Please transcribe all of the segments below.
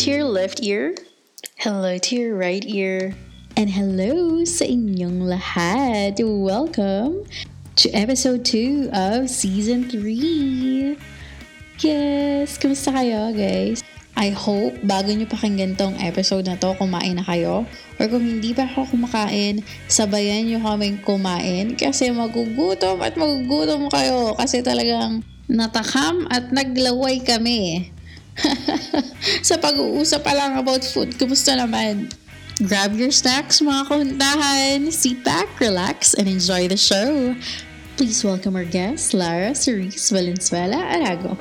to your left ear, hello to your right ear, and hello sa inyong lahat. Welcome to episode 2 of season 3. Yes, kumusta kayo guys? I hope bago nyo pakinggan tong episode na to, kumain na kayo. Or kung hindi pa ako kumakain, sabayan nyo kaming kumain kasi magugutom at magugutom kayo kasi talagang natakam at naglaway kami. Sa pag-uusap pa lang about food, kumusta naman? Grab your snacks mga kahuntahan, sit back, relax, and enjoy the show. Please welcome our guest, Lara Cerise Valenzuela Arago.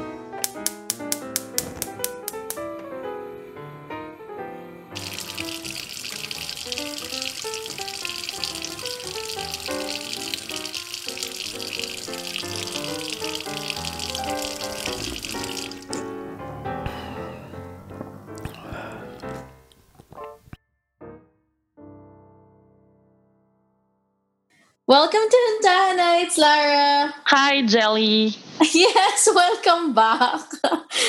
Welcome to Huntahanights, Lara! Hi, Jelly! Yes, welcome back!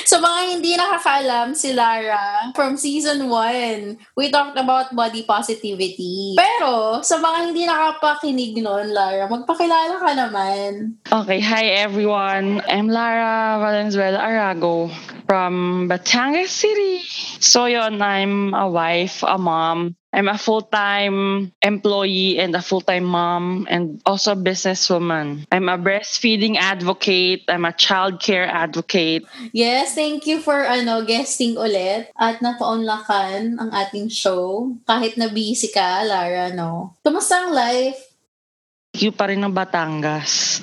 So mga hindi nakakalam, si Lara, from season 1, we talked about body positivity. Pero sa mga hindi nakapakinig noon, Lara, magpakilala ka naman. Okay, hi everyone! I'm Lara Valenzuela Arago from Batangas City. So yun, I'm a wife, a mom. I'm a full-time employee and a full-time mom and also a businesswoman. I'm a breastfeeding advocate. I'm a childcare advocate. Yes, thank you for guesting ulit at napa-onlakan ang ating show. Kahit na busy ka, Lara, no? Kamusta ang life? Thank you pa rin ng Batangas.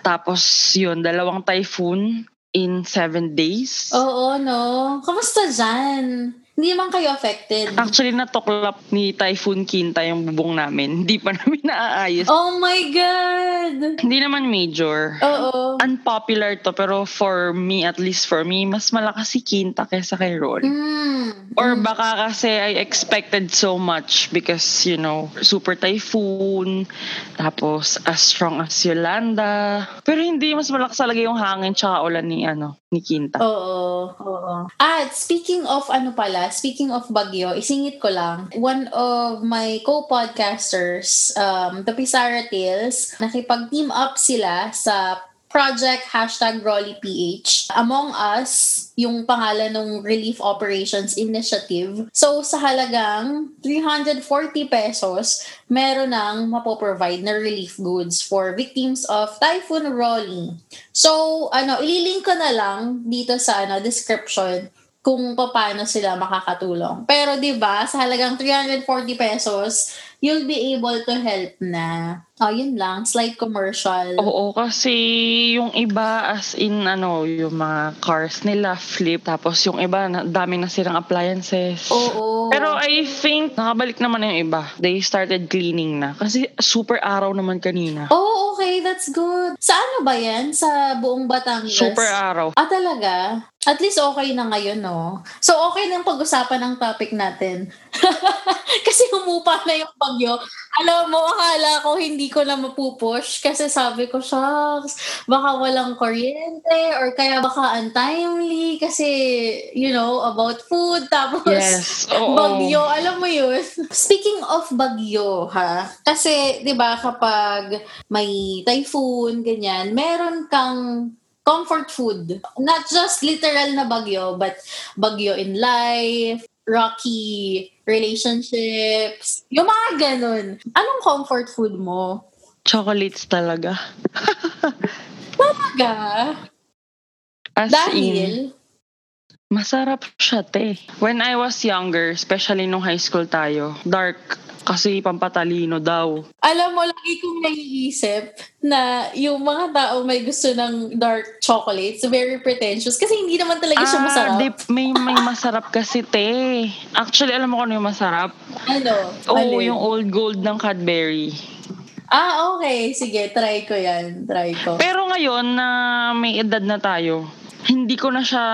Tapos yun, 2 typhoon in 7 days. Oo, no? Kamusta dyan? Hindi man kayo affected. Actually, natuklap ni Typhoon Kinta yung bubong namin. Hindi pa namin naaayos. Oh my God! Hindi naman major. Oo. Unpopular to, pero for me, at least for me, mas malakas si Kinta kaysa kay Roll. Mm. Or baka kasi I expected so much because, you know, super typhoon, tapos as strong as Yolanda. Pero hindi, mas malakas talaga yung hangin tsaka ulan ni Kinta. Oo. Oo. At speaking of bagyo, isingit ko lang, one of my co-podcasters, the Pisara Tales, nakipag-team up sila sa Project #RollyPH. Among Us, yung pangalan ng Relief Operations Initiative. So, sa halagang 340 pesos, meron ng mapoprovide na relief goods for victims of Typhoon Roland. So, ililink ko na lang dito sa description kung paano sila makakatulong. Pero diba, sa halagang 340 pesos, you'll be able to help na. Oh, yun lang, slight commercial. Oo, kasi yung iba, as in, yung mga cars nila, flip. Tapos yung iba, dami na silang appliances. Oo. Pero I think, nakabalik naman yung iba. They started cleaning na. Kasi super araw naman kanina. Oo. Okay, that's good. Sa ba yan? Sa buong Batangas? Super araw. Ah, talaga? At least okay na ngayon, no? So, okay na pag-usapan ng topic natin. Kasi humupa na yung bagyo. Alam mo, akala ko hindi ko na mapupush kasi sabi ko, shucks, baka walang kuryente or kaya baka untimely kasi, about food. Tapos, yes. Bagyo. Alam mo yun? Speaking of bagyo, ha? Kasi, di ba, kapag may typhoon, ganyan, meron kang comfort food. Not just literal na bagyo, but bagyo in life, rocky relationships, yung mga ganun. Anong comfort food mo? Chocolates talaga. Talaga? As dahil? In, masarap siya, te. When I was younger, especially nung high school tayo, dark kasi pampatalino daw. Alam mo, lagi kong naiisip na yung mga tao may gusto ng dark chocolates, very pretentious, kasi hindi naman talaga siya masarap. May masarap kasi, te. Actually, alam mo kung ano yung masarap? Ano? Oo, yung Old Gold ng Cadbury. Ah, okay. Sige, try ko yan. Pero ngayon, na may edad na tayo, hindi ko na siya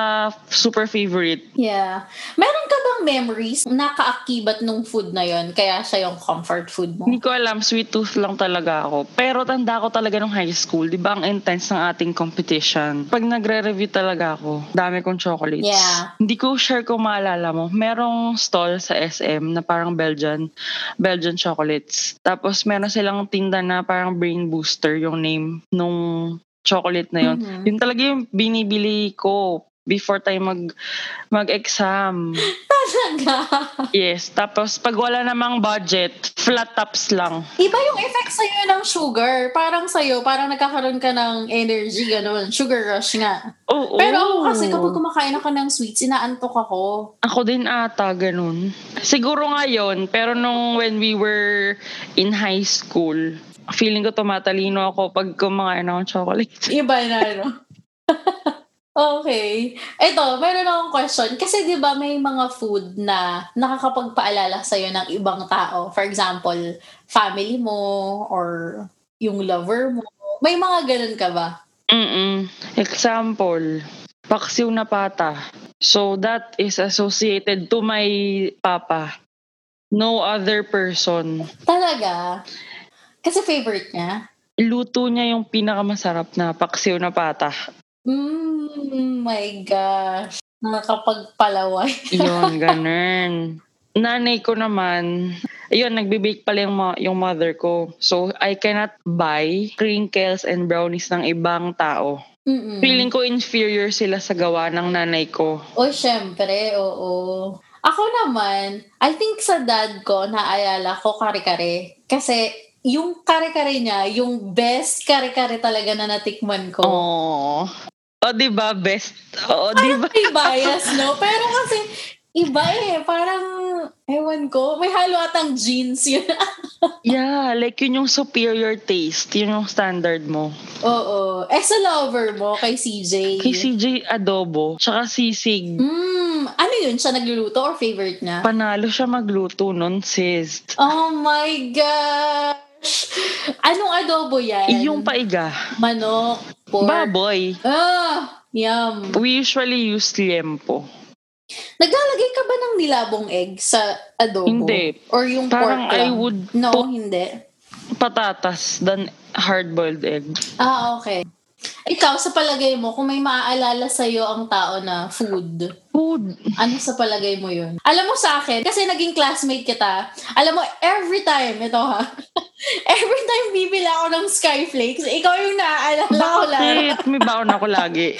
super favorite. Yeah. Meron ka bang memories na kaakibat nung food na yon kaya siya yung comfort food mo? Hindi ko alam. Sweet tooth lang talaga ako. Pero tanda ko talaga nung high school. Diba ang intense ng ating competition? Pag nagre-review talaga ako, dami kong chocolates. Yeah. Hindi ko sure kung maalala mo. Merong stall sa SM na parang Belgian chocolates. Tapos meron silang tinda na parang brain booster yung name nung chocolate na yun. Mm-hmm. Yun talaga yung binibili ko before tayo mag-exam. Talaga? Yes. Tapos, pag wala namang budget, flat tops lang. Iba yung effect sa'yo ng sugar. Parang sa'yo, parang nagkakaroon ka ng energy, gano'n. Sugar rush nga. Oo. Pero ako kasi kapag kumakain ako ng sweets, inaantok ako. Ako din ata, gano'n. Siguro ngayon, pero nung when we were in high school, feeling ko tumatalino ako pag kumakain ako ng chocolate. Iba na, no? Okay. Eto, mayroon akong question. Kasi di ba may mga food na nakakapagpaalala sa'yo ng ibang tao? For example, family mo or yung lover mo. May mga ganun ka ba? Example, paksiw na pata. So that is associated to my papa. No other person. Talaga? Kasi favorite niya? Luto niya yung pinakamasarap na paksiw na pata. My gosh. Nakapagpalaway. Yun, ganun. Nanay ko naman, yun, nagbibake pala yung mother ko. So, I cannot buy crinkles and brownies ng ibang tao. Mm-mm. Feeling ko inferior sila sa gawa ng nanay ko. Oh, syempre, oo. Ako naman, I think sa dad ko, naayala ko kare-kare. Kasi yung kare-kare niya, yung best kare-kare talaga na natikman ko. Oh. O, diba? Best. O, diba? Parang may bias, no? Pero kasi, iba eh. Parang, ewan ko, may halo atang genes yun. Yeah, like yun yung superior taste. Yun yung standard mo. Oo. Eh, sa lover mo, kay CJ. Kay CJ, adobo. Tsaka sisig. Ano yun? Siya nagluluto or favorite niya? Panalo siya magluto nun, sis. Oh my God! Anong adobo yan? Yung paiga. Manok. Pork. Baboy. Ah, yum. We usually use liempo. Naglalagay ka ba ng nilabong egg sa adobo? Hindi. Or yung parang pork lang? I would hindi. Patatas than hard-boiled egg. Ah, okay. Ikaw, sa palagay mo, kung may maaalala sa'yo ang tao na food, ano sa palagay mo yun? Alam mo sa akin, kasi naging classmate kita, alam mo, every time, ito ha, every time bibila ako ng Skyflakes, ikaw yung naaalala ko lang. Bakit? May baon ako lagi.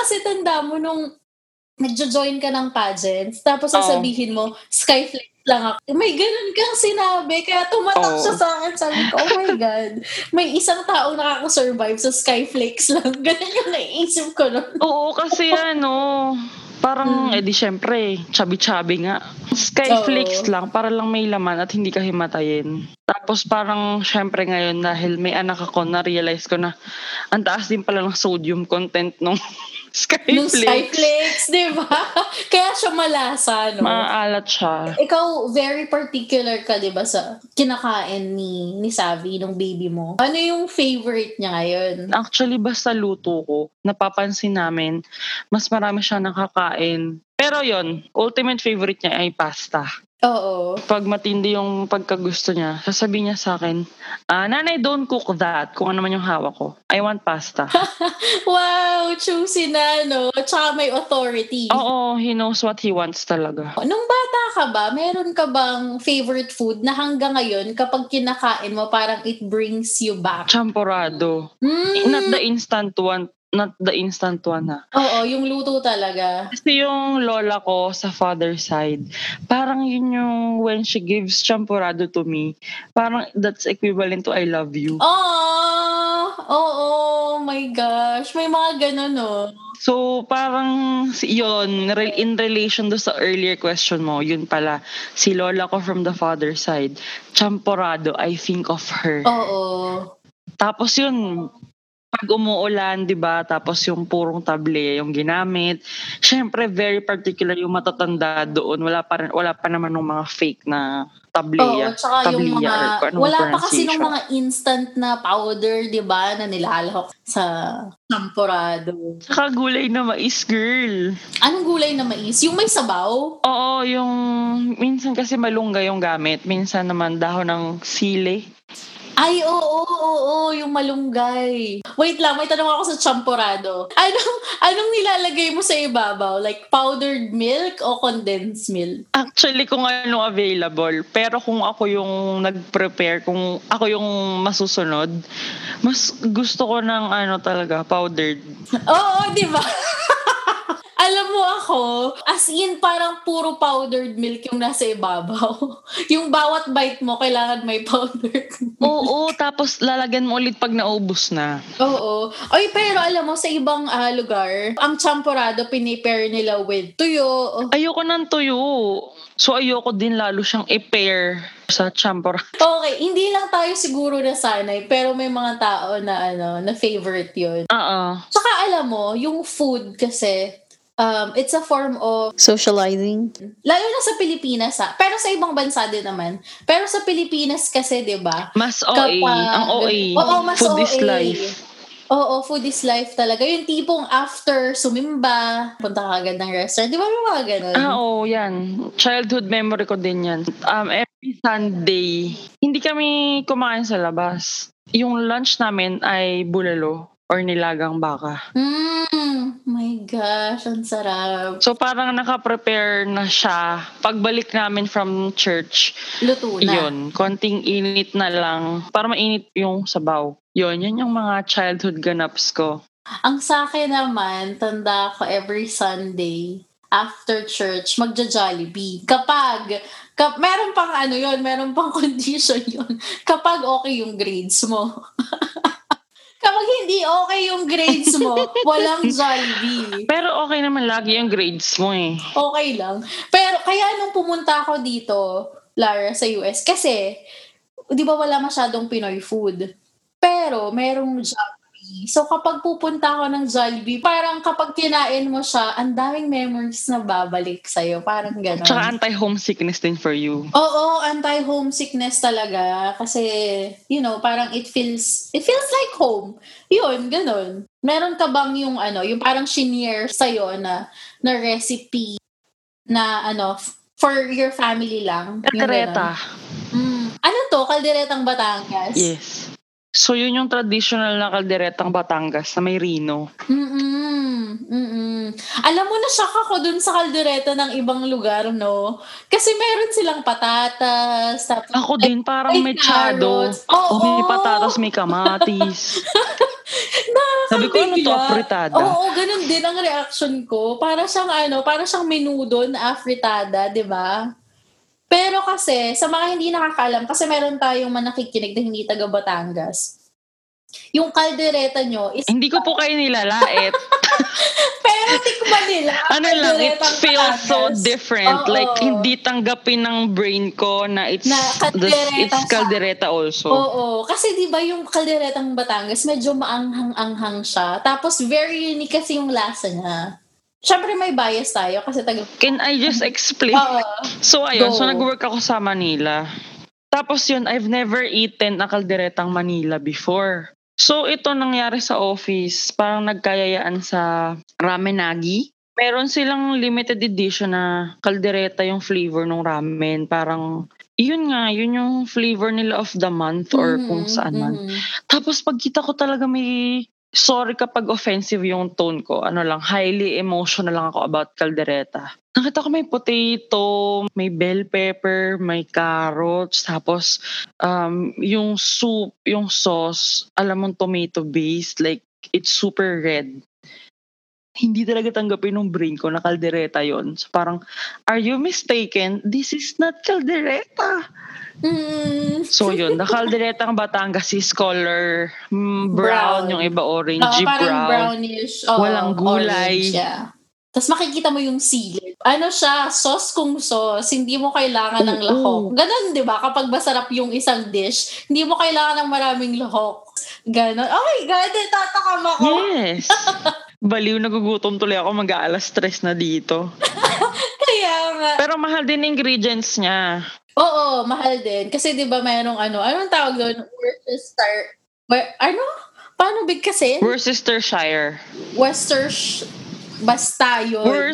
Kasi tanda mo nung nagjo-join ka ng pageants, tapos sasabihin mo, Skyflakes lang ako. May ganun kang sinabi, kaya tumatak siya sa akin. Sabi ko, oh my God, may isang tao nakakasurvive sa Skyflakes lang. Ganun yung naisip ko nun. Oo, kasi ano, parang, syempre, chubby-chubby nga. Skyflakes lang, para lang may laman at hindi ka himatayin. Tapos parang, syempre ngayon, dahil may anak ako, na-realize ko na ang taas din pala ng sodium content nung Skyflakes, diba? Kaya siya malasa, no? Maalat siya. Ikaw, very particular ka, diba, sa kinakain ni Savi, nung baby mo. Ano yung favorite niya ngayon? Actually, basta luto ko, napapansin namin, mas marami siya nakakain. Pero yon, ultimate favorite niya ay pasta. Oo. Pag matindi yung pagkagusto niya, sasabihin niya sa akin, Nanay, don't cook that. Kung ano man yung hawak ko. I want pasta. Wow, choosy na, no? Tsaka may authority. Oo, he knows what he wants talaga. Nung bata ka ba, meron ka bang favorite food na hanggang ngayon, kapag kinakain mo, parang it brings you back? Champorado. Not the instant one, ha? Oo, yung luto talaga. Kasi yung lola ko sa father side, parang yun yung when she gives champorado to me, parang that's equivalent to I love you. Oh my gosh. May mga ganun, no? So, parang yun, in relation to sa earlier question mo, yun pala, si lola ko from the father side, champorado, I think of her. Oo. Tapos yun, pag umuulan, di ba, tapos yung purong table yung ginamit. Syempre very particular yung matatanda doon. Wala pa naman ng mga fake na tableya. Wala pa kasi ng mga instant na powder, di ba, na nilalahok sa champorado. Saka gulay na mais, girl. Anong gulay na mais? Yung may sabaw? Oo, yung minsan kasi malunggay yung gamit. Minsan naman dahon ng sili. Ay, oo, yung malunggay. Wait lang, may tanong ako sa champorado. Anong nilalagay mo sa ibabaw? Like, powdered milk o condensed milk? Actually, kung ano available. Pero kung ako yung nag-prepare, kung ako yung masusunod, mas gusto ko ng ano talaga, powdered. Oo, di ba? Alam mo ako, as in parang puro powdered milk yung nasa ibabaw. Yung bawat bite mo, kailangan may powdered milk. Oo, tapos lalagyan mo ulit pag naubos na. Oo. Ay, pero alam mo, sa ibang lugar, ang champorado pinipair nila with tuyo. Ayoko ng tuyo. So, ayoko din lalo siyang i-pair sa champorado. Okay, hindi lang tayo siguro nasanay, pero may mga tao na, na favorite yun. Oo. Saka alam mo, yung food kasi, it's a form of socializing. Lalo na sa Pilipinas, ha? Pero sa ibang bansa din naman. Pero sa Pilipinas kasi, di ba? Mas OA. Ang OA. Oo, mas food OA. Food is life. Oo, food is life talaga. Yung tipong after sumimba, punta ka agad ng restaurant. Di ba mga ganun? Oo, yan. Childhood memory ko din yan. Every Sunday, hindi kami kumain sa labas. Yung lunch namin ay bulalo or nilagang baka. My gosh, ang sarap. So parang naka-prepare na siya. Pagbalik namin from church, luto na. Yun, konting init na lang. Para mainit yung sabaw. Yun yung mga childhood ganaps ko. Ang sa akin naman, tanda ko every Sunday, after church, magja-Jollibee. Kapag meron pang meron pang condition yun. Kapag okay yung grades mo. Kapag hindi okay yung grades mo, walang Jollibee. Pero okay naman lagi yung grades mo eh. Okay lang. Pero kaya nung pumunta ako dito, Lara, sa US, kasi, di ba wala masyadong Pinoy food? Pero merong Jollibee. So kapag pupunta ako ng Jollibee, parang kapag kinain mo siya, ang daming memories na babalik sa'yo. Parang gano'n. Tsaka anti-homesickness din for you. Oo, anti-homesickness talaga. Kasi, parang it feels like home. Yun, gano'n. Meron ka bang yung parang shinare sa'yo na recipe na for your family lang? Kaldereta. Ano to? Kalderetang Batangas? Yes. So, yun yung traditional na kalderetang Batangas na may rino. Alam mo, na-shock ako dun sa kaldereta ng ibang lugar, no? Kasi meron silang patatas. Ako din, parang may chado. Oo. May patatas, may kamatis. Sabi ko, ano to, afritada? Oo, ganun din ang reaction ko. Para siyang menudo na afritada, di ba? Pero kasi, sa mga hindi nakakaalam, kasi meron tayong manakikinig na hindi taga Batangas. Yung kaldereta nyo is... Hindi ko po kayo nilalait. Pero tikman nila. It feels Batangas. So different. Oo. Like, hindi tanggapin ng brain ko na it's kaldereta also. Oo. Kasi diba yung kalderetang Batangas, medyo maanghang-anghang siya. Tapos very unique kasi yung lasa niya. Siyempre may bias tayo kasi Can I just explain? So ayun, so nag-work ako sa Manila. Tapos yun, I've never eaten na kalderetang Manila before. So ito nangyari sa office, parang nagkayayaan sa Ramenagi. Meron silang limited edition na kaldereta yung flavor ng ramen. Parang, yun yung flavor nila of the month or kung saan man. Tapos pagkita ko talaga may... Sorry kapag offensive yung tone ko. Highly emotional lang ako about kaldereta. Nakita ko may potato, may bell pepper, may carrots, tapos yung soup, yung sauce, alam mo tomato-based, like it's super red. Hindi talaga tanggapin ng brain ko na kaldereta yun. So parang, are you mistaken? This is not kaldereta. So yun, na kaldereta ng Batangas is color brown, yung iba orangey parang brown. Brownish. Walang gulay. Orange, yeah. Tapos makikita mo yung sili. Siya, sauce kung sauce, hindi mo kailangan ng lahok. Ganun, di ba? Kapag masarap yung isang dish, hindi mo kailangan ng maraming lahok. Ganon. Oh my God, tatakam ako. Yes. Baliw, nagugutom tuloy ako. Mag-aalas 3 na dito. Kaya nga. Pero mahal din ingredients niya. Oo, mahal din. Kasi di ba mayroong ano, anong tawag doon? Worcestershire. Ano? Paano big kasi? Worcestershire. Worcestershire. Basta yun.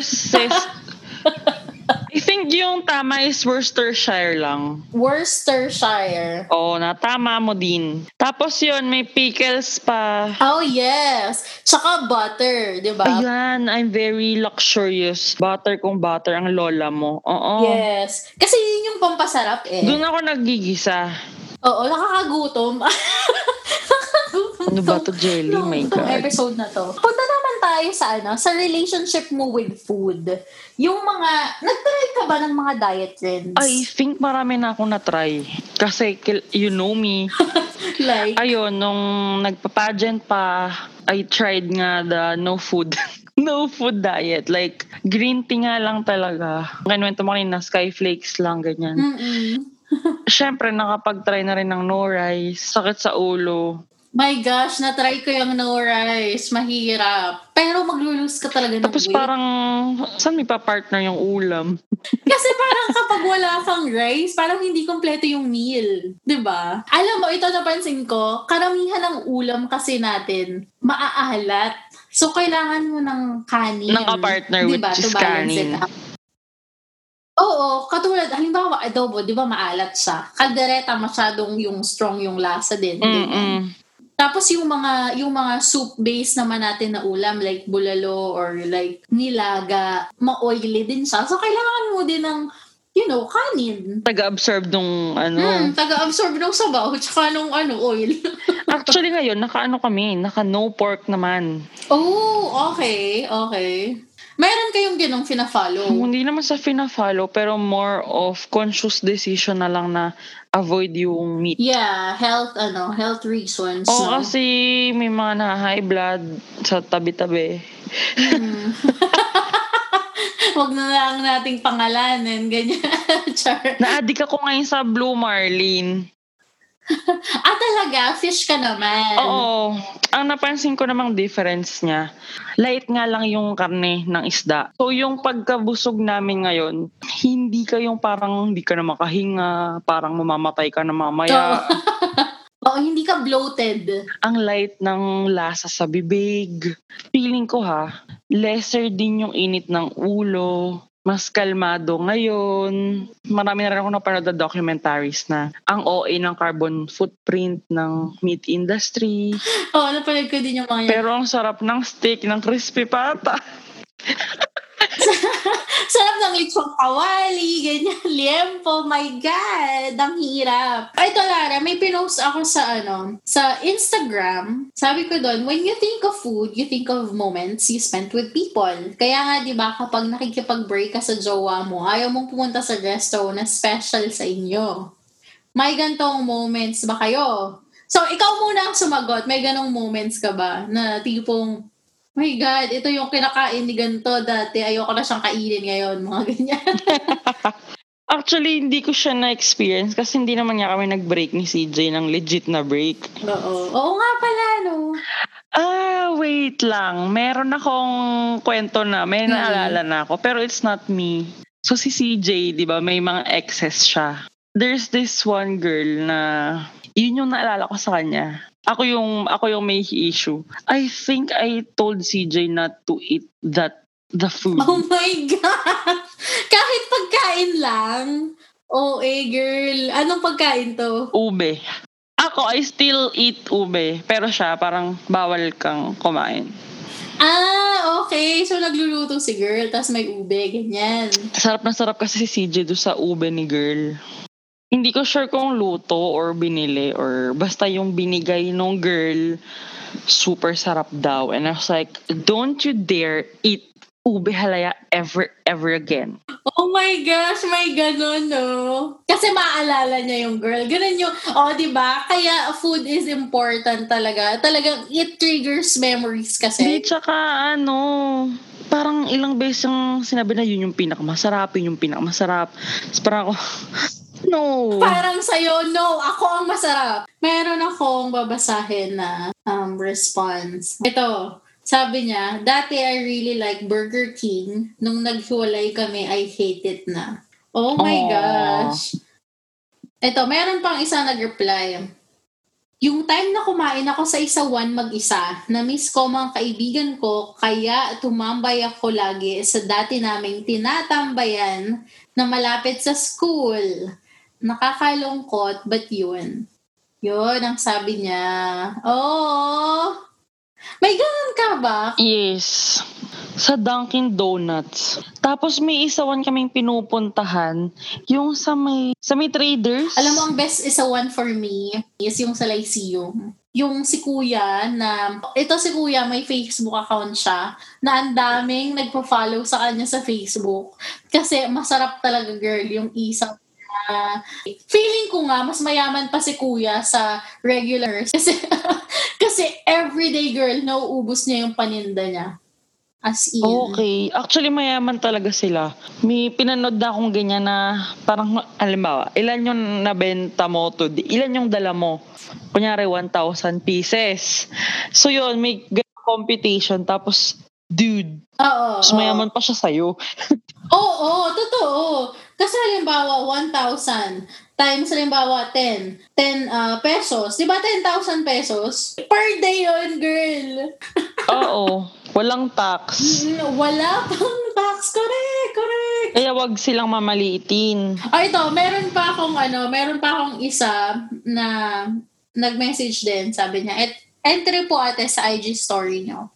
I think yung tama is Worcestershire lang. Worcestershire. Oo, natama mo din. Tapos yun, may pickles pa. Oh, yes. Tsaka butter, di ba? Ayan, I'm very luxurious. Butter kung butter ang lola mo. Oo. Yes. Kasi yun yung pampasarap eh. Doon ako nagigisa. Oo, nakakagutom. Ano ba to, Jelly? My God. Episode na to. Punta naman tayo sa ano, sa relationship mo with food. Yung mga, nag-try ka ba ng mga diet trends? I think marami na akong na-try. Kasi, you know me. Like? Ayun, nung nagpa-pageant pa, I tried nga the no food. No food diet. Like, green tea nga lang talaga. Kinuwento mo kanina, skyflakes lang, ganyan. Siyempre, nakapag-try na rin ng no rice. Sakit sa ulo. My gosh, na-try ko yung no rice. Mahirap. Pero mag-lose ka talaga ng weight. Tapos parang, saan may pa-partner yung ulam? Kasi parang kapag wala kang rice, parang hindi kompleto yung meal. Diba? Alam mo, ito napansin ko, karamihan ng ulam kasi natin, maaalat. So, kailangan mo ng kanin. Ng ka-partner, diba? Which is kanin. Oo, katulad, halimbawa, adobo, diba maalat siya? Kaldereta, masyadong yung strong yung lasa din. Mm-mm. Tapos yung mga soup base naman natin na ulam like bulalo or like nilaga, ma-oily din siya. So kailangan mo din ng kanin. Taga-absorb nung ano. Taga-absorb nung sabaw tsaka nung oil. Actually ngayon naka no pork naman. Oh, okay. Meron kayong ginong fina-follow? Hindi naman sa fina-follow, pero more of conscious decision na lang na avoid yung meat. Yeah, health reasons. Oo, no? Kasi may mga na-high blood sa tabi-tabi. Huwag na lang nating pangalanan, ganyan. Char. Na-addict ako ngayon sa Blue Marlene. Talaga? Fish ka naman. Oo. Ang napansin ko namang difference niya, light nga lang yung karne ng isda. So, yung pagkabusog namin ngayon, hindi ka yung parang hindi ka na makahinga, parang mamamatay ka na mamaya. Oo, hindi ka bloated. Ang light ng lasa sa bibig. Feeling ko lesser din yung init ng ulo. Mas kalmado ngayon. Marami na rin ako napanood na documentaries na ang OA ng carbon footprint ng meat industry. Oo, napanood ko din yung mga yan. Pero ang sarap ng steak ng crispy pata. Sarap ng lechong kawali, ganyan, liempo, my God, ang hirap. Ito, Lara, may pinost ako sa Instagram. Sabi ko doon, when you think of food, you think of moments you spent with people. Kaya nga, di ba, kapag nakikipag-break ka sa jowa mo, ayaw mong pumunta sa resto na special sa inyo. May gantong moments ba kayo? So, ikaw muna ang sumagot. May ganong moments ka ba na tipong, my God, ito yung kinakain ni ganito dati. Ayoko na siyang kainin ngayon, mga ganyan. Actually, hindi ko siya na-experience kasi hindi naman niya kami nag-break ni CJ ng legit na break. Oo. Oo nga pala, no? Wait lang. Meron akong kwento na may naalala na ako pero it's not me. So si CJ, di ba, may mga exes siya. There's this one girl na yun yung naalala ko sa kanya. Ako yung may issue. I think I told CJ not to eat the food. Oh my God! Kahit pagkain lang? OA girl. Anong pagkain to? Ube. Ako, I still eat ube. Pero siya, parang bawal kang kumain. Okay. So, nagluluto si girl, tapos may ube, ganyan. Sarap na sarap kasi si CJ doon sa ube ni girl. Hindi ko sure kung luto or binili or basta yung binigay nung girl, super sarap daw. And I was like, don't you dare eat ube halaya ever again. Oh my gosh, may ganun, no? Kasi maaalala niya yung girl. Ganun yung, diba? Kaya food is important talaga. Talagang it triggers memories kasi. Hindi, tsaka parang ilang beses yung sinabi na yun yung pinakamasarap. Tapos parang ako, No. Parang sa'yo, no. Ako ang masarap. Meron akong babasahin na response. Ito, sabi niya, dati I really like Burger King. Nung naghiwalay kami, I hate it na. Oh my aww gosh. Ito, meron pang isa nag-reply. Yung time na kumain ako sa Isawan mag-isa, na-miss ko mga kaibigan ko, kaya tumambay ako lagi sa dati naming tinatambayan na malapit sa school. Nakakalungkot, but yun. Yun ang sabi niya. Oo! May ganun ka ba? Yes. Sa Dunkin Donuts. Tapos may Isawan kaming pinupuntahan. Yung sa may traders. Alam mo, ang best Isawan for me is yung sa Lyceum. Yung si Kuya na... Ito si Kuya, may Facebook account siya na ang daming nagpo-follow sa kanya sa Facebook. Kasi masarap talaga, girl, yung isa. Feeling ko nga, mas mayaman pa si Kuya sa regulars. Kasi everyday, girl, nauubos niya yung paninda niya. As in. Okay. Actually, mayaman talaga sila. May pinanood na akong ganyan na parang, alimbawa, ilan yung nabenta mo to? Ilan yung dala mo? Kunyari, 1,000 pieces. So yun, may competition. Tapos, dude. Oo. Mas mayaman pa siya sa'yo. Oo, totoo. Kasi halimbawa, 1,000 times halimbawa 10 pesos. Diba 10,000 pesos? Per day yun, girl. Oo. Walang tax. Wala pang tax. Correct. Kaya wag silang mamaliitin. Oh, ito. Meron pa akong isa na nag-message din. Sabi niya, entry po ate sa IG story niyo.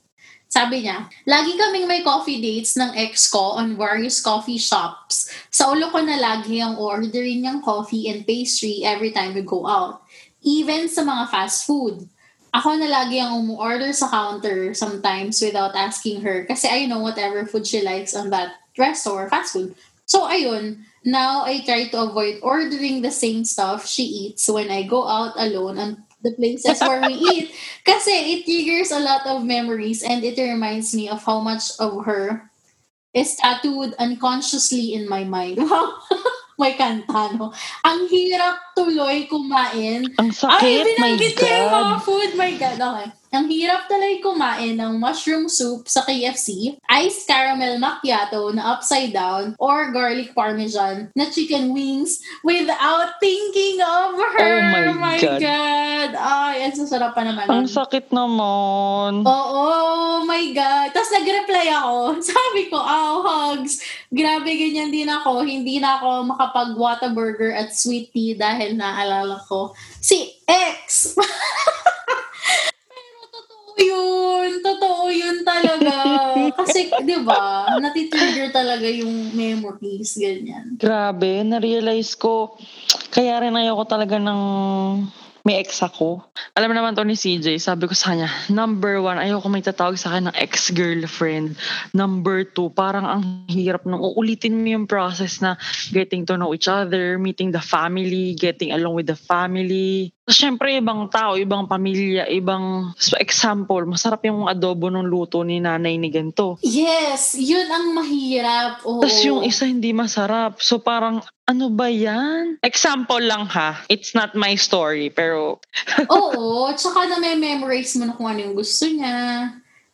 Sabi niya, lagi kaming may coffee dates ng ex ko on various coffee shops. Sa ulo ko na lagi ang ordering niyang coffee and pastry every time we go out. Even sa mga fast food. Ako na lagi ang umu-order sa counter sometimes without asking her kasi I know whatever food she likes on that restaurant or fast food. So ayun, now I try to avoid ordering the same stuff she eats when I go out alone on the places where we eat kasi it triggers a lot of memories and it reminds me of how much of her is tattooed unconsciously in my mind. Wow! May kanta, no? Ang hirap tuloy kumain. Ang sakit, my God. Ay, mga food, my God. Okay. Ang hirap tuloy kumain ng mushroom soup sa KFC, iced caramel macchiato na upside down, or garlic parmesan na chicken wings without thinking of her. Oh my God. Ay, ang sasarap pa naman. Ang sakit naman. Oo, oh my God. Tapos nag-reply ako. Sabi ko, hugs. Grabe, ganyan din ako. Hindi na ako makapag-Whataburger at sweet tea dahil naalala ko si X. Pero totoo yun talaga. Kasi, di ba, natitrigger talaga yung memories, ganyan. Grabe, na-realize ko, kaya rin ayoko talaga ng may ex ako. Alam naman to ni CJ, sabi ko sa kanya, number 1, ayoko may tatawag sa akin ng ex-girlfriend. Number 2, parang ang hirap nung uulitin mo yung process na getting to know each other, meeting the family, getting along with the family. Siyempre, ibang tao, ibang pamilya, ibang... So, example, masarap yung adobo ng luto ni nanay ni ganito. Yes, yun ang mahirap. Tapos yung isa hindi masarap. So, parang, ano ba yan? Example lang ha. It's not my story, pero... Oo, tsaka na may memorize mo na kung ano yung gusto niya.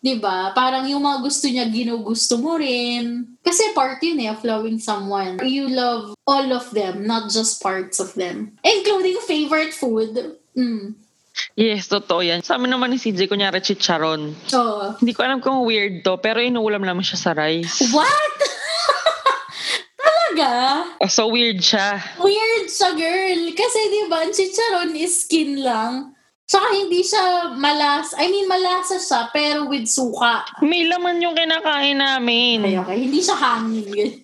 Diba? Parang yung mga gusto niya, ginugusto mo rin. Kasi part yun of loving someone. You love all of them, not just parts of them. Including favorite food. Mm. Yes, totoo yan. Sa amin naman ni CJ, kunyari chicharon. Oo. Hindi ko alam kung weird to, pero inuulam naman siya sa rice. What? So weird siya. Weird siya, girl. Kasi diba, ang chicharon is skin lang. Tsaka hindi siya malasa. I mean, malasa siya, pero with suka. May laman yung kinakain namin. Okay. Hindi siya hangin.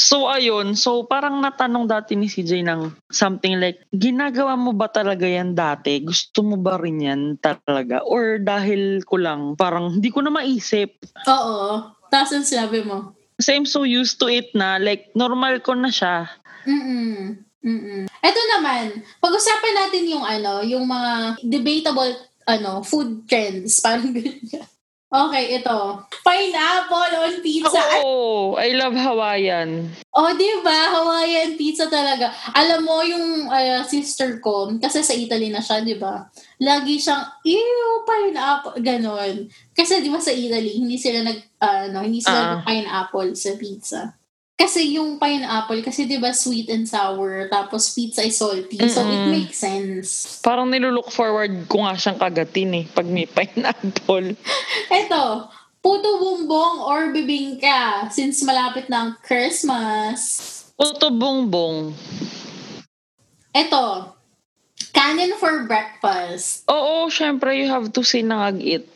So, ayun. So, parang natanong dati ni CJ ng something like, ginagawa mo ba talaga yan dati? Gusto mo ba rin yan talaga? Or dahil ko lang, parang hindi ko na maisip. Oo. Tapos sinabi mo? Kasi I'm so used to it na, like, normal ko na siya. Ito naman, pag-usapan natin yung mga debatable food trends, parang ganyan. Okay, ito. Pineapple on pizza. Oh, I love Hawaiian. Oh, diba? Hawaiian pizza talaga. Alam mo yung sister ko, kasi sa Italy na siya, diba? Lagi siyang, ew, pineapple, ganon. Kasi diba sa Italy, hindi sila pineapple sa pizza. Kasi yung pineapple, kasi diba sweet and sour, tapos pizza is salty. Mm-mm. So it makes sense. Parang nilulook forward ko nga siyang kagatin eh, pag may pineapple. Eto, puto bumbong or bibingka, since malapit na ang Christmas. Puto bumbong. Eto, kanin for breakfast. Oo, syempre you have to sinangag-eat.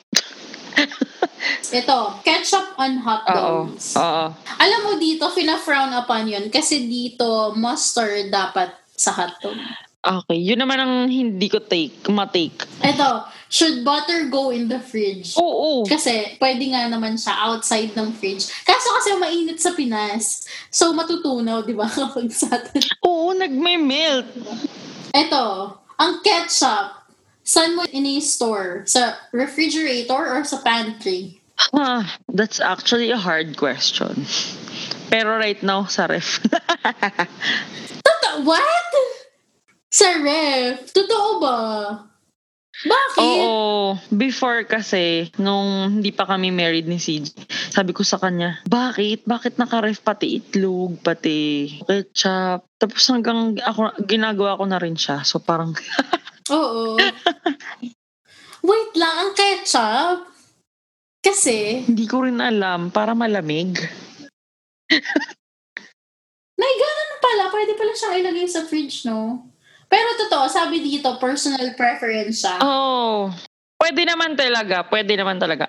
Ito, ketchup on hot dogs. Uh-oh. Alam mo dito, fina-frown upon yun kasi dito, mustard dapat sa hot dog. Okay, yun naman ang hindi ko matake. Ito, should butter go in the fridge? Oo. Kasi pwede nga naman siya outside ng fridge. Kasi mainit sa Pinas, so matutunaw, di ba? Kapag sa atin. Oo, nagme-melt. Ito, ang ketchup. Saan mo ini-store? Sa refrigerator or sa pantry? That's actually a hard question. Pero right now, sa ref. What? Sa ref? Totoo ba? Bakit? Oo. Before kasi, nung hindi pa kami married ni CJ, sabi ko sa kanya, bakit? Bakit naka-ref pati itlog, pati ketchup? Tapos hanggang ako, ginagawa ko na rin siya. So parang... Oo. Wait lang, ang ketchup? Kasi... Hindi ko rin alam, para malamig. May ganun pala, pwede pala siyang ilagay sa fridge, no? Pero totoo, sabi dito, personal preference siya. Oo. Oh, pwede naman talaga.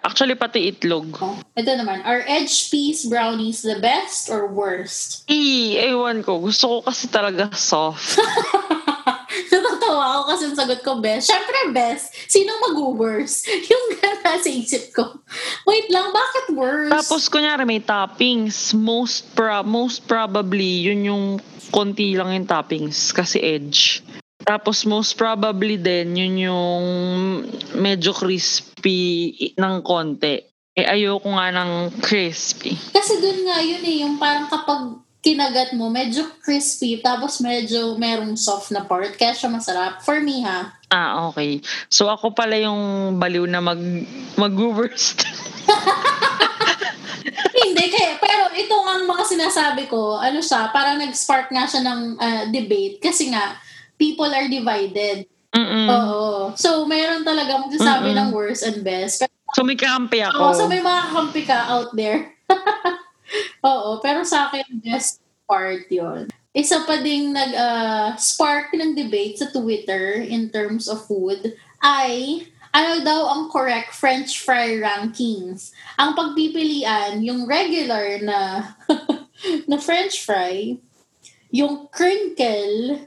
Actually, pati itlog. Oh, ito naman, are edge piece brownies the best or worst? Ewan ko. Gusto ko kasi talaga soft. Natatawa ako kasi yung sagot ko best. Syempre best. Sinong mag-worse? Yung gana sa isip ko. Wait lang, bakit worse? Tapos kunyari may toppings. Most probably, yun yung konti lang yung toppings kasi edge. Tapos most probably din, yun yung medyo crispy ng konti. Ayoko nga ng crispy. Kasi dun nga yun eh, yung parang kapag kinagat mo, medyo crispy, tapos medyo merong soft na part, kaya siya masarap. For me, ha? Okay. So, ako pala yung baliw na mag-worst. Hindi, kaya, pero ito ang mga sinasabi ko, ano siya, parang nag-spark nga siya ng debate, kasi nga, people are divided. Mm-mm. Oo. So, meron talaga magsasabi ng worst and best. Pero, so, may kakampi ako. Oo, so may mga kakampi ka out there. Oo, pero sa akin, best part yun. Isa pa ding nag-spark ng debate sa Twitter in terms of food ay ano daw ang correct French fry rankings. Ang pagpipilian, yung regular na na French fry, yung crinkle,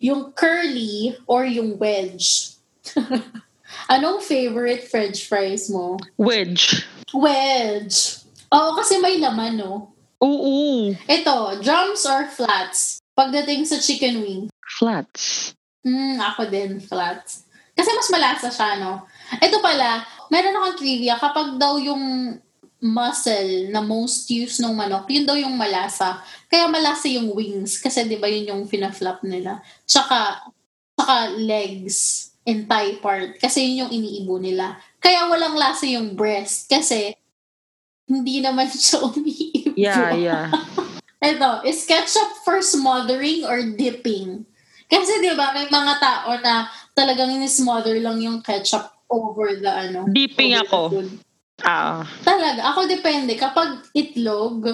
yung curly, or yung wedge. Anong favorite French fries mo? Wedge. Oo, kasi may laman, no? Oo. Ito, drums or flats? Pagdating sa chicken wing. Flats. Ako din, flats. Kasi mas malasa siya, no? Ito pala, meron akong trivia. Kapag daw yung muscle na most used ng manok, yun daw yung malasa. Kaya malasa yung wings. Kasi di ba yun yung fina-flap nila. Tsaka legs and thigh part. Kasi yun yung iniibo nila. Kaya walang lasa yung breast. Kasi... hindi naman siya umiibo. Yeah. Ito, is ketchup for smothering or dipping? Kasi diba, may mga tao na talagang in-smother lang yung ketchup over the ano. Dipping ako. Talaga, ako depende. Kapag itlog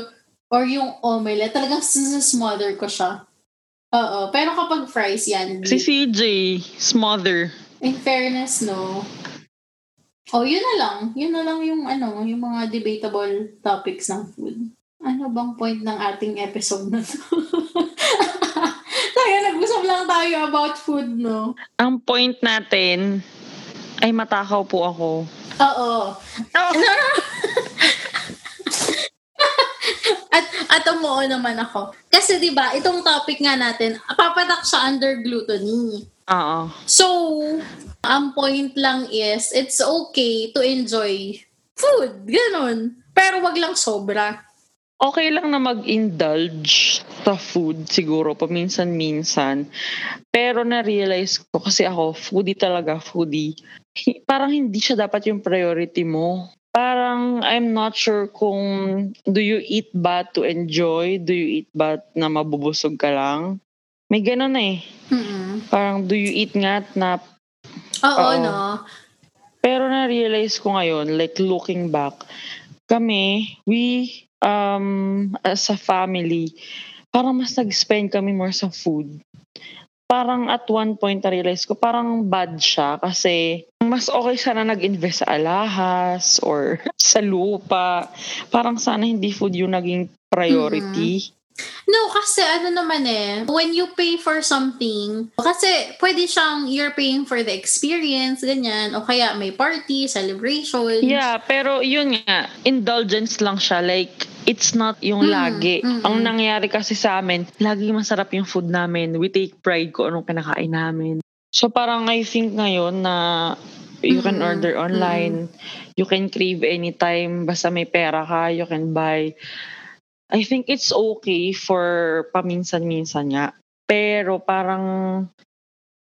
or yung omelette, talagang smother ko siya. Oo, pero kapag fries yan. Si CJ, smother. In fairness, no. Oh, yun na lang. Yun na lang yung ano, yung mga debatable topics ng food. Ano bang point ng ating episode na to? Kaya nag-usap lang tayo about food, no? Ang point natin ay matakaw po ako. Oo. At umuo naman ako. Kasi diba, itong topic nga natin, papatak siya under gluttony. Oo. So, Ang point lang is, it's okay to enjoy food. Ganon. Pero wag lang sobra. Okay lang na mag-indulge sa food siguro paminsan-minsan. Pero na-realize ko kasi ako, foodie talaga, foodie. Parang hindi siya dapat yung priority mo. Parang I'm not sure kung do you eat ba to enjoy? Do you eat ba na mabubusog ka lang? May ganon eh. Mm-mm. Parang do you eat nga na Oo. Pero na-realize ko ngayon, like looking back, kami, we, as a family, parang mas nag-spend kami more sa food. Parang at one point na-realize ko, parang bad siya kasi mas okay sana nag-invest sa alahas or sa lupa. Parang sana hindi food yung naging priority. Mm-hmm. No, kasi ano naman eh, when you pay for something, kasi pwede siyang you're paying for the experience, ganyan, o kaya may party, celebrations. Yeah, pero yun nga, indulgence lang siya, like, it's not yung lagi. Mm-hmm. Ang nangyari kasi sa amin, lagi masarap yung food namin, we take pride kung anong kinakain namin. So parang I think ngayon na you can order online, you can crave anytime, basta may pera ka, you can buy. I think it's okay for paminsan-minsan nga. Pero parang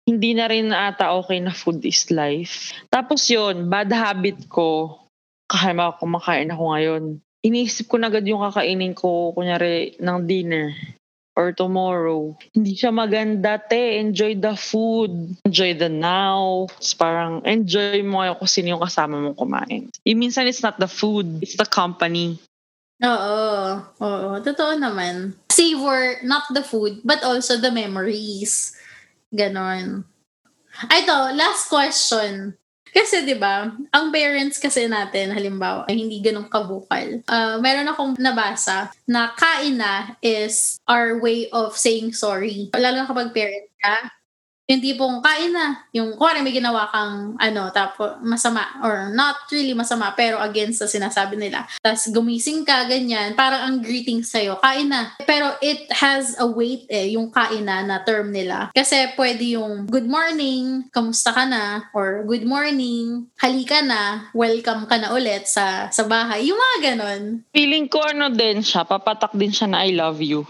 hindi na rin ata okay na food is life. Tapos yun, bad habit ko. Kahit kumakain ako ngayon. Iniisip ko na agad yung kakainin ko, kunyari, ng dinner or tomorrow. Hindi siya maganda, te. Enjoy the food. Enjoy the now. It's parang enjoy mo yung kung sino yung kasama mong kumain. Minsan it's not the food, it's the company. Oo. Totoo naman. Savor, not the food, but also the memories. Ganon. Ito, last question. Kasi diba, ang parents kasi natin, halimbawa, hindi ganun ka-vocal. Meron akong nabasa na kain na is our way of saying sorry. Lalo na kapag parent ka, yung tipong kain na. Yung kung may ginawa kang tapos masama or not really masama pero against sa sinasabi nila. Tapos gumising ka, ganyan. Parang ang greeting sa'yo, kain na. Pero it has a weight yung kain na term nila. Kasi pwede yung good morning, kamusta ka na? Or good morning, halika na, welcome ka na ulit sa bahay. Yung mga ganon. Feeling ko din siya, papatak din siya na I love you.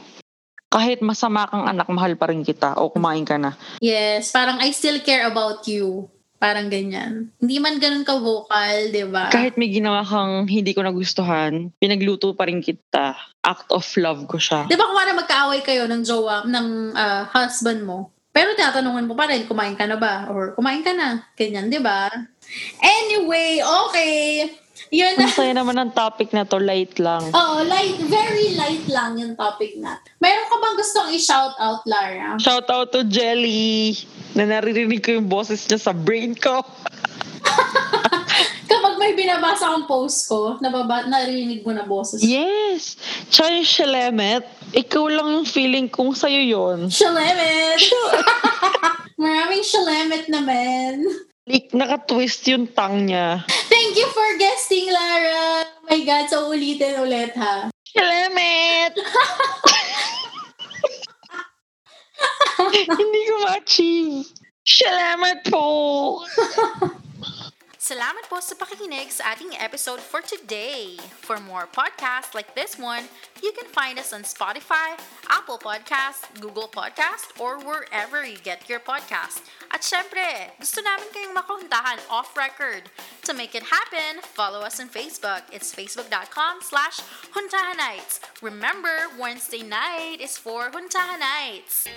Kahit masama kang anak, mahal pa rin kita o kumain ka na. Yes, parang I still care about you. Parang ganyan. Hindi man ganun ka-vocal, diba? Kahit may ginawa kang hindi ko nagustuhan, pinagluto pa rin kita. Act of love ko siya. Diba kung parang magkaaway kayo ng jowa, ng husband mo? Pero tinatanungan mo pa rin, kumain ka na ba? Or kumain ka na? Ganyan, diba? Anyway, okay. Yun na. Masaya naman ang topic na to, light lang. Oo, light, very light lang yung topic na. Meron ka bang gustong i-shout out, Lara? Shout out to Jelly, na naririnig ko yung boses niya sa brain ko. Kapag may binabasa kang post ko, narinig mo na boses. Yes! Tsaka yung Shalemet, ikaw lang yung feeling kung sa'yo yun. Shalemet! Maraming Shalemet naman. Like, nakatwist yung tongue niya. Thank you for guesting, Lara. Oh my God, so ulitin ha. Shalemet! Hindi ko ma-achieve. Shalemet po! Salamat po sa pakikinig sa ating episode for today. For more podcasts like this one, you can find us on Spotify, Apple Podcasts, Google Podcasts, or wherever you get your podcasts. At syempre, gusto namin kayong makuntahan off record. To make it happen, follow us on Facebook. It's facebook.com/Huntahanights. Remember, Wednesday night is for Huntahanights.